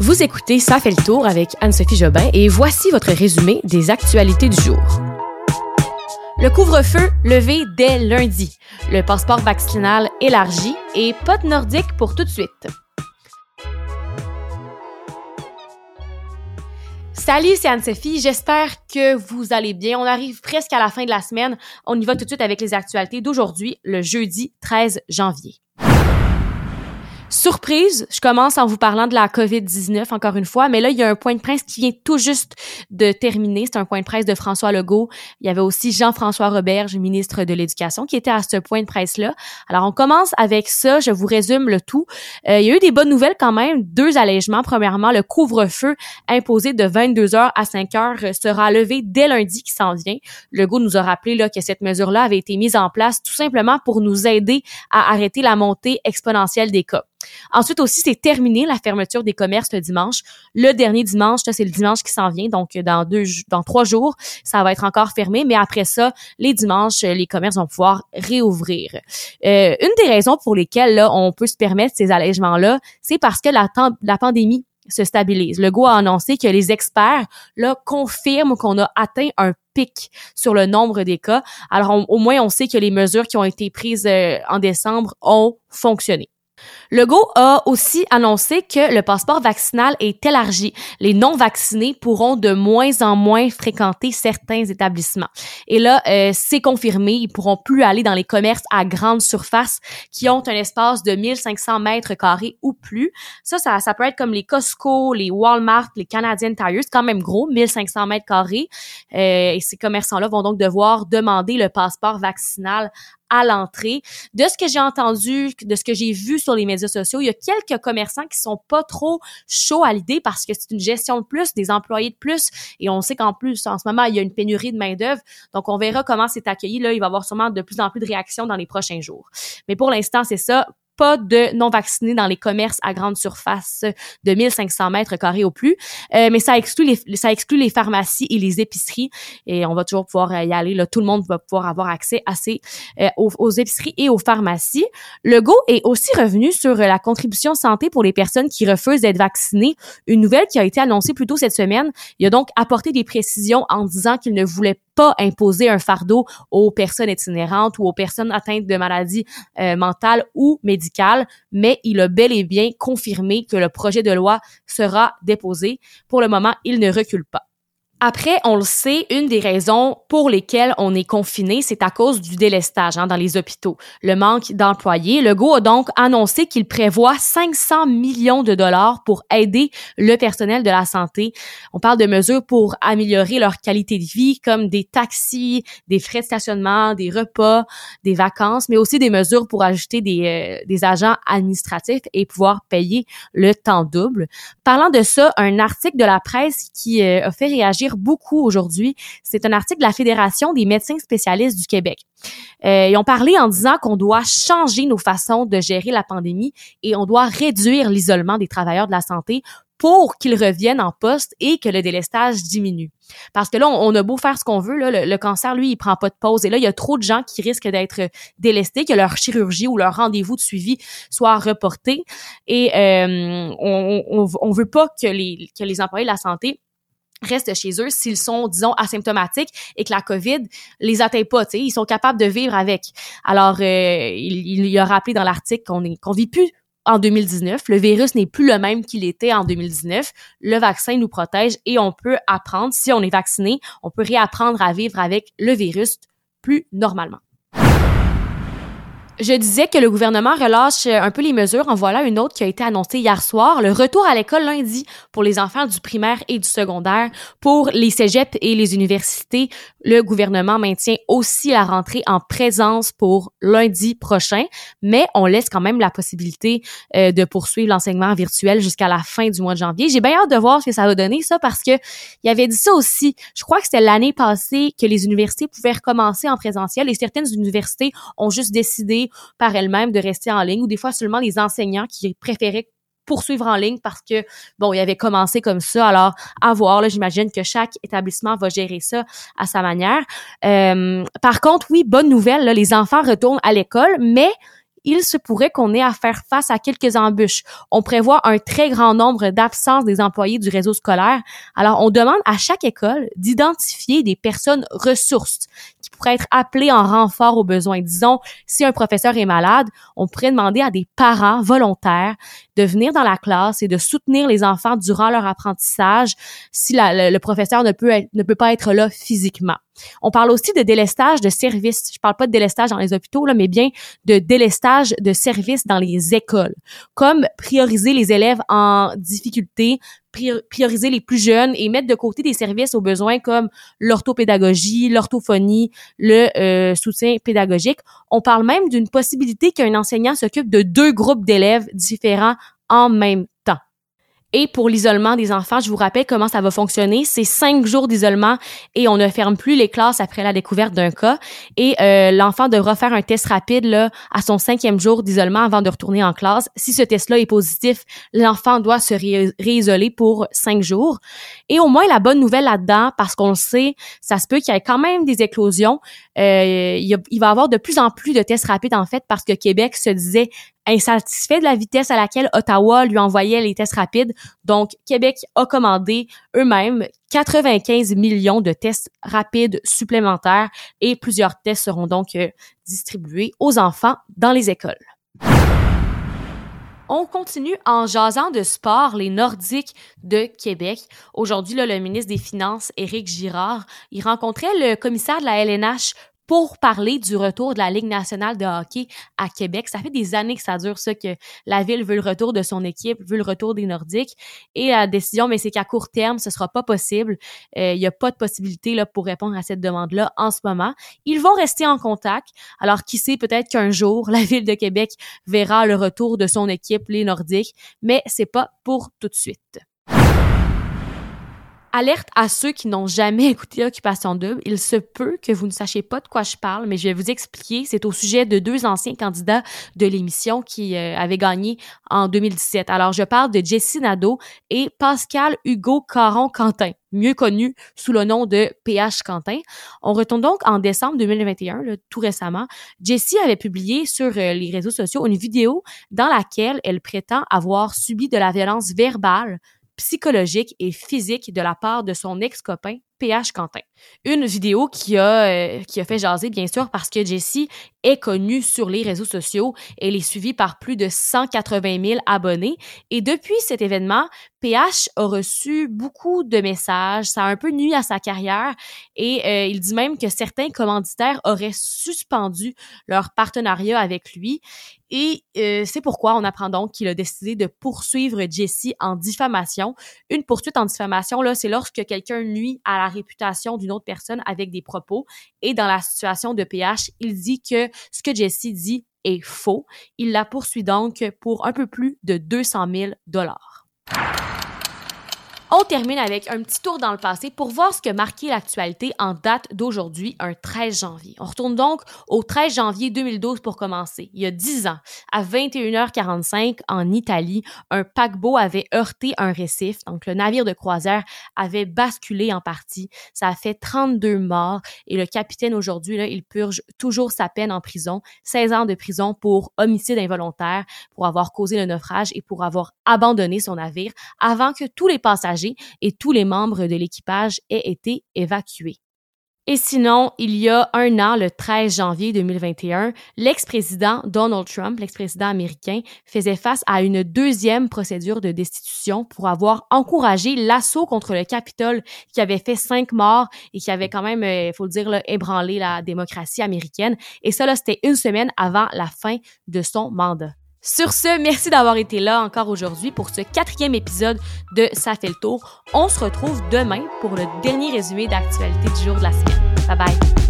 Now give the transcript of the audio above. Vous écoutez Ça fait le tour avec Anne-Sophie Jobin et voici votre résumé des actualités du jour. Le couvre-feu levé dès lundi, le passeport vaccinal élargi et pas de Nordiques pour tout de suite. Salut, c'est Anne-Sophie. J'espère que vous allez bien. On arrive presque à la fin de la semaine. On y va tout de suite avec les actualités d'aujourd'hui, le jeudi 13 janvier. Surprise, je commence en vous parlant de la COVID-19 encore une fois, mais là, il y a un point de presse qui vient tout juste de terminer. C'est un point de presse de François Legault. Il y avait aussi Jean-François Roberge, ministre de l'Éducation, qui était à ce point de presse-là. Alors, on commence avec ça. Je vous résume le tout. Il y a eu des bonnes nouvelles quand même. 2 allègements. Premièrement, le couvre-feu imposé de 22h à 5h sera levé dès lundi qui s'en vient. Legault nous a rappelé là que cette mesure-là avait été mise en place tout simplement pour nous aider à arrêter la montée exponentielle des cas. Ensuite aussi, c'est terminé la fermeture des commerces le dimanche. Le dernier dimanche, là, c'est le dimanche qui s'en vient, donc dans 3 jours, ça va être encore fermé. Mais après ça, les dimanches, les commerces vont pouvoir réouvrir. Une des raisons pour lesquelles là, on peut se permettre ces allègements-là, c'est parce que la pandémie se stabilise. Legault a annoncé que les experts là confirment qu'on a atteint un pic sur le nombre des cas. Alors au moins, on sait que les mesures qui ont été prises en décembre ont fonctionné. Legault a aussi annoncé que le passeport vaccinal est élargi. Les non-vaccinés pourront de moins en moins fréquenter certains établissements. Et là, c'est confirmé, ils pourront plus aller dans les commerces à grande surface qui ont un espace de 1500 mètres carrés ou plus. Ça peut être comme les Costco, les Walmart, les Canadian Tire, c'est quand même gros, 1500 mètres carrés. Et ces commerçants-là vont donc devoir demander le passeport vaccinal à l'entrée. De ce que j'ai entendu, de ce que j'ai vu sur les médias sociaux, il y a quelques commerçants qui sont pas trop chauds à l'idée parce que c'est une gestion de plus, des employés de plus, et on sait qu'en plus, en ce moment, il y a une pénurie de main-d'œuvre, donc on verra comment c'est accueilli. Là, il va y avoir sûrement de plus en plus de réactions dans les prochains jours. Mais pour l'instant, c'est ça. Pas de non-vaccinés dans les commerces à grande surface de 1500 mètres carrés au plus. Mais ça exclut les pharmacies et les épiceries. Et on va toujours pouvoir y aller. Là, tout le monde va pouvoir avoir accès à aux épiceries et aux pharmacies. Legault est aussi revenu sur la contribution santé pour les personnes qui refusent d'être vaccinées. Une nouvelle qui a été annoncée plus tôt cette semaine. Il a donc apporté des précisions en disant qu'il ne voulait pas imposer un fardeau aux personnes itinérantes ou aux personnes atteintes de maladies mentales ou médicales, mais il a bel et bien confirmé que le projet de loi sera déposé. Pour le moment, il ne recule pas. Après, on le sait, une des raisons pour lesquelles on est confiné, c'est à cause du délestage dans les hôpitaux, le manque d'employés. Legault a donc annoncé qu'il prévoit 500 millions $ pour aider le personnel de la santé. On parle de mesures pour améliorer leur qualité de vie, comme des taxis, des frais de stationnement, des repas, des vacances, mais aussi des mesures pour ajouter des agents administratifs et pouvoir payer le temps double. Parlant de ça, un article de la presse qui a fait réagir beaucoup aujourd'hui. C'est un article de la Fédération des médecins spécialistes du Québec. Ils ont parlé en disant qu'on doit changer nos façons de gérer la pandémie et on doit réduire l'isolement des travailleurs de la santé pour qu'ils reviennent en poste et que le délestage diminue. Parce que là, on a beau faire ce qu'on veut, là, le cancer, lui, il prend pas de pause. Et là, il y a trop de gens qui risquent d'être délestés, que leur chirurgie ou leur rendez-vous de suivi soit reporté. Et on veut pas que les employés de la santé restent chez eux s'ils sont, disons, asymptomatiques et que la COVID les atteint pas, ils sont capables de vivre avec. Alors, il a rappelé dans l'article qu'on vit plus en 2019. Le virus n'est plus le même qu'il était en 2019. Le vaccin nous protège et on peut apprendre, si on est vacciné, on peut réapprendre à vivre avec le virus plus normalement. Je disais que le gouvernement relâche un peu les mesures. En voilà une autre qui a été annoncée hier soir. Le retour à l'école lundi pour les enfants du primaire et du secondaire. Pour les cégeps et les universités, le gouvernement maintient aussi la rentrée en présence pour lundi prochain, mais on laisse quand même la possibilité de poursuivre l'enseignement virtuel jusqu'à la fin du mois de janvier. J'ai bien hâte de voir ce que ça va donner, ça, parce que il y avait dit ça aussi. Je crois que c'était l'année passée que les universités pouvaient recommencer en présentiel et certaines universités ont juste décidé par elles-mêmes de rester en ligne, ou des fois seulement les enseignants qui préféraient poursuivre en ligne parce que, bon, ils avaient commencé comme ça. Alors, à voir, là, j'imagine que chaque établissement va gérer ça à sa manière. Par contre, oui, bonne nouvelle, là, les enfants retournent à l'école, mais il se pourrait qu'on ait à faire face à quelques embûches. On prévoit un très grand nombre d'absences des employés du réseau scolaire. Alors, on demande à chaque école d'identifier des personnes ressources qui pourraient être appelées en renfort aux besoins. Disons, si un professeur est malade, on pourrait demander à des parents volontaires de venir dans la classe et de soutenir les enfants durant leur apprentissage si le professeur ne peut pas être là physiquement. On parle aussi de délestage de services. Je parle pas de délestage dans les hôpitaux, là, mais bien de délestage de services dans les écoles, comme prioriser les élèves en difficulté, prioriser les plus jeunes et mettre de côté des services aux besoins comme l'orthopédagogie, l'orthophonie, le soutien pédagogique. On parle même d'une possibilité qu'un enseignant s'occupe de 2 groupes d'élèves différents en même temps. Et pour l'isolement des enfants, je vous rappelle comment ça va fonctionner. C'est 5 jours d'isolement et on ne ferme plus les classes après la découverte d'un cas. Et l'enfant devra faire un test rapide là à son 5e jour d'isolement avant de retourner en classe. Si ce test-là est positif, l'enfant doit se réisoler pour 5 jours. Et au moins, la bonne nouvelle là-dedans, parce qu'on le sait, ça se peut qu'il y ait quand même des éclosions. Il va y avoir de plus en plus de tests rapides, en fait, parce que Québec se disait insatisfait de la vitesse à laquelle Ottawa lui envoyait les tests rapides. Donc, Québec a commandé eux-mêmes 95 millions de tests rapides supplémentaires et plusieurs tests seront donc distribués aux enfants dans les écoles. On continue en jasant de sport, les Nordiques de Québec. Aujourd'hui, là, le ministre des Finances, Éric Girard, il rencontrait le commissaire de la LNH pour parler du retour de la Ligue nationale de hockey à Québec. Ça fait des années que ça dure, ça, que la ville veut le retour de son équipe, veut le retour des Nordiques. Et la décision, mais c'est qu'à court terme, ce sera pas possible. Il n'y a pas de possibilité là pour répondre à cette demande-là en ce moment. Ils vont rester en contact. Alors, qui sait, peut-être qu'un jour, la ville de Québec verra le retour de son équipe, les Nordiques, mais c'est pas pour tout de suite. Alerte à ceux qui n'ont jamais écouté Occupation double. Il se peut que vous ne sachiez pas de quoi je parle, mais je vais vous expliquer. C'est au sujet de 2 anciens candidats de l'émission qui avaient gagné en 2017. Alors, je parle de Jessie Nadeau et Pascal-Hugo Caron-Quentin, mieux connu sous le nom de PH Quentin. On retourne donc en décembre 2021, là, tout récemment. Jessie avait publié sur les réseaux sociaux une vidéo dans laquelle elle prétend avoir subi de la violence verbale, psychologique et physique de la part de son ex-copain PH Quentin. Une vidéo qui a fait jaser, bien sûr, parce que Jessie est connue sur les réseaux sociaux. Elle est suivie par plus de 180 000 abonnés. Et depuis cet événement, PH a reçu beaucoup de messages. Ça a un peu nui à sa carrière. Et il dit même que certains commanditaires auraient suspendu leur partenariat avec lui. Et c'est pourquoi on apprend donc qu'il a décidé de poursuivre Jessie en diffamation. Une poursuite en diffamation, là, c'est lorsque quelqu'un nuit à la réputation d'une autre personne avec des propos. Et dans la situation de PH, il dit que ce que Jessie dit est faux. Il la poursuit donc pour un peu plus de 200 000 $. On termine avec un petit tour dans le passé pour voir ce que marquait l'actualité en date d'aujourd'hui, un 13 janvier. On retourne donc au 13 janvier 2012 pour commencer. Il y a 10 ans, à 21h45, en Italie, un paquebot avait heurté un récif. Donc, le navire de croisière avait basculé en partie. Ça a fait 32 morts et le capitaine aujourd'hui, là, il purge toujours sa peine en prison. 16 ans de prison pour homicide involontaire, pour avoir causé le naufrage et pour avoir abandonné son navire avant que tous les passagers et tous les membres de l'équipage aient été évacués. Et sinon, il y a 1 an, le 13 janvier 2021, l'ex-président Donald Trump, l'ex-président américain, faisait face à une 2e procédure de destitution pour avoir encouragé l'assaut contre le Capitole qui avait fait 5 morts et qui avait quand même, il faut le dire, là, ébranlé la démocratie américaine. Et ça, là, c'était 1 semaine avant la fin de son mandat. Sur ce, merci d'avoir été là encore aujourd'hui pour ce 4e épisode de Ça fait le tour. On se retrouve demain pour le dernier résumé d'actualité du jour de la semaine. Bye bye!